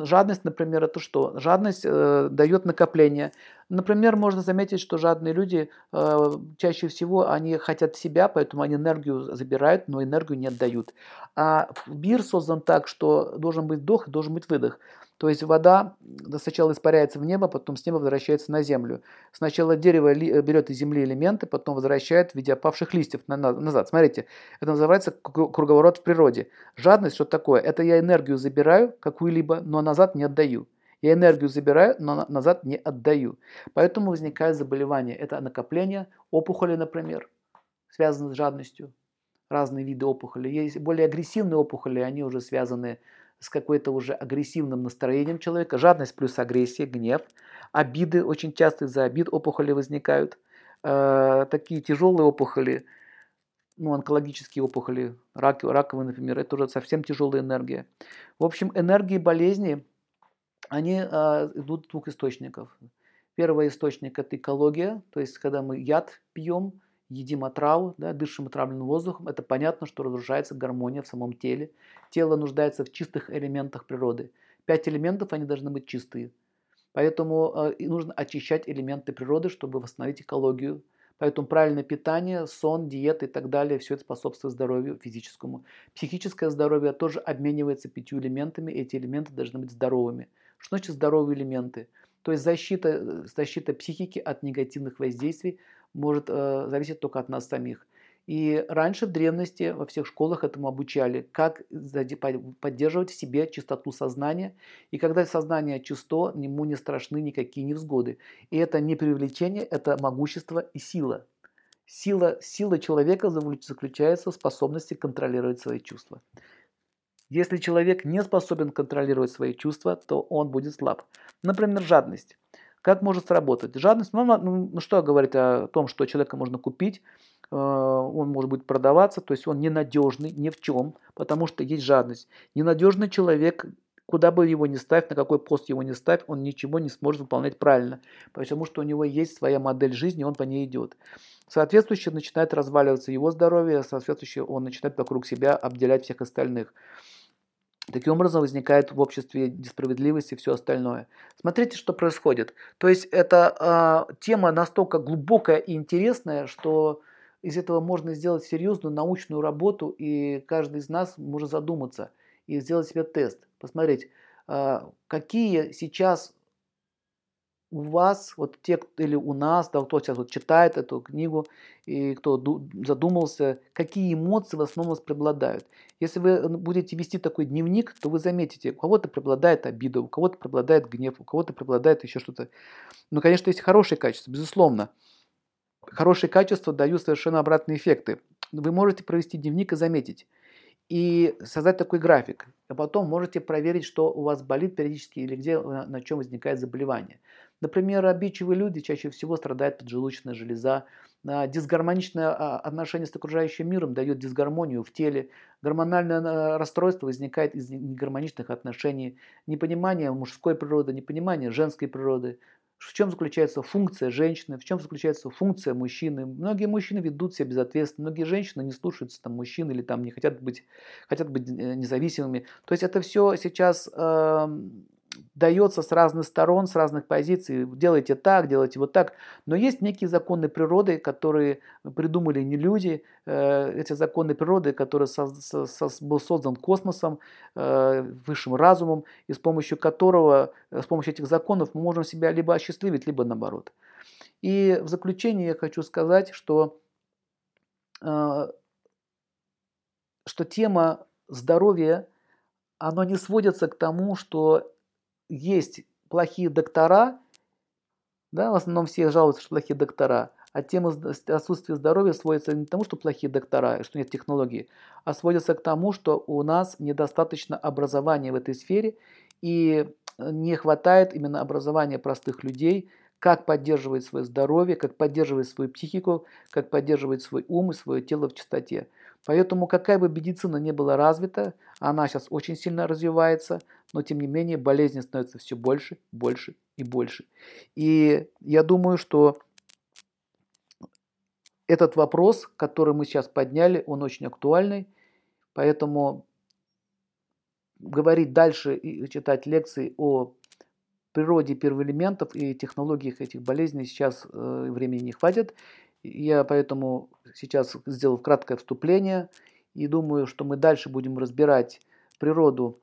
Жадность, например, это что? Жадность дает накопление. Например, можно заметить, что жадные люди чаще всего они хотят себя, поэтому они энергию забирают, но энергию не отдают. А мир создан так, что должен быть вдох, должен быть выдох. То есть вода сначала испаряется в небо, потом с неба возвращается на землю. Сначала дерево берет из земли элементы, потом возвращает в виде опавших листьев назад. Смотрите, это называется круговорот в природе. Жадность, что такое? Это я энергию забираю какую-либо, но назад не отдаю. Я энергию забираю, но назад не отдаю. Поэтому возникает заболевание. Это накопление опухоли, например, связанные с жадностью. Разные виды опухолей. Есть более агрессивные опухоли, они уже связаны с какой-то уже агрессивным настроением человека. Жадность плюс агрессия, гнев. Обиды, очень часто из-за обид опухоли возникают. Такие тяжелые опухоли, онкологические опухоли, раковые, например, это уже совсем тяжелая энергия. В общем, энергии болезни, они идут с двух источников. Первый источник – это экология, то есть когда мы яд пьем, едим отраву, дышим отравленным воздухом, это понятно, что разрушается гармония в самом теле. Тело нуждается в чистых элементах природы. 5 элементов, они должны быть чистые. Поэтому нужно очищать элементы природы, чтобы восстановить экологию. Поэтому правильное питание, сон, диета и так далее, все это способствует здоровью физическому. Психическое здоровье тоже обменивается 5 элементами, эти элементы должны быть здоровыми. Что значит здоровые элементы? То есть защита психики от негативных воздействий может зависеть только от нас самих. И раньше в древности во всех школах этому обучали, как поддерживать в себе чистоту сознания. И когда сознание чисто, ему не страшны никакие невзгоды. И это не привлечение, это могущество и сила. Сила человека заключается в способности контролировать свои чувства. Если человек не способен контролировать свои чувства, то он будет слаб. Например, жадность. Как может сработать? Жадность, что говорит о том, что человека можно купить, он может быть продаваться, то есть он ненадежный ни в чем, потому что есть жадность. Ненадежный человек, куда бы его ни ставь, на какой пост его ни ставь, он ничего не сможет выполнять правильно, потому что у него есть своя модель жизни, он по ней идет. Соответствующе начинает разваливаться его здоровье, соответствующе он начинает вокруг себя обделять всех остальных. Таким образом возникает в обществе несправедливость и все остальное. Смотрите, что происходит. То есть эта тема настолько глубокая и интересная, что из этого можно сделать серьезную научную работу, и каждый из нас может задуматься и сделать себе тест. Посмотреть, какие сейчас у вас, или у нас, кто сейчас читает эту книгу, и кто задумался, какие эмоции в основном преобладают. Если вы будете вести такой дневник, то вы заметите, у кого-то преобладает обида, у кого-то преобладает гнев, у кого-то преобладает еще что-то. Но, конечно, есть хорошие качества, безусловно. Хорошие качества дают совершенно обратные эффекты. Вы можете провести дневник и заметить. И создать такой график. А потом можете проверить, что у вас болит периодически или где, на чем возникает заболевание. Например, обидчивые люди чаще всего страдают поджелудочная железа. Дисгармоничное отношение с окружающим миром дает дисгармонию в теле. Гормональное расстройство возникает из негармоничных отношений. Непонимание мужской природы, непонимание женской природы. В чем заключается функция женщины, в чем заключается функция мужчины. Многие мужчины ведут себя безответственно, многие женщины не слушаются мужчин или не хотят быть независимыми. То есть это все сейчас дается с разных сторон, с разных позиций. Делайте так, делайте вот так. Но есть некие законы природы, которые придумали не люди. Эти законы природы, которые был создан космосом, высшим разумом, и с помощью этих законов мы можем себя либо осчастливить, либо наоборот. И в заключение я хочу сказать, что тема здоровья, оно не сводится к тому, что есть плохие доктора, в основном все жалуются, что плохие доктора, а тема отсутствия здоровья сводится не к тому, что плохие доктора, что нет технологий, а сводится к тому, что у нас недостаточно образования в этой сфере, и не хватает именно образования простых людей, как поддерживать свое здоровье, как поддерживать свою психику, как поддерживать свой ум и свое тело в чистоте. Поэтому какая бы медицина ни была развита, она сейчас очень сильно развивается, но тем не менее болезней становится все больше, больше и больше. И я думаю, что этот вопрос, который мы сейчас подняли, он очень актуальный, поэтому говорить дальше и читать лекции о природе первоэлементов и технологиях этих болезней сейчас времени не хватит. Я поэтому сейчас сделал краткое вступление и думаю, что мы дальше будем разбирать природу,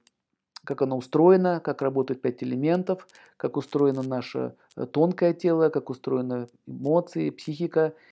как она устроена, как работают 5 элементов, как устроено наше тонкое тело, как устроены эмоции, психика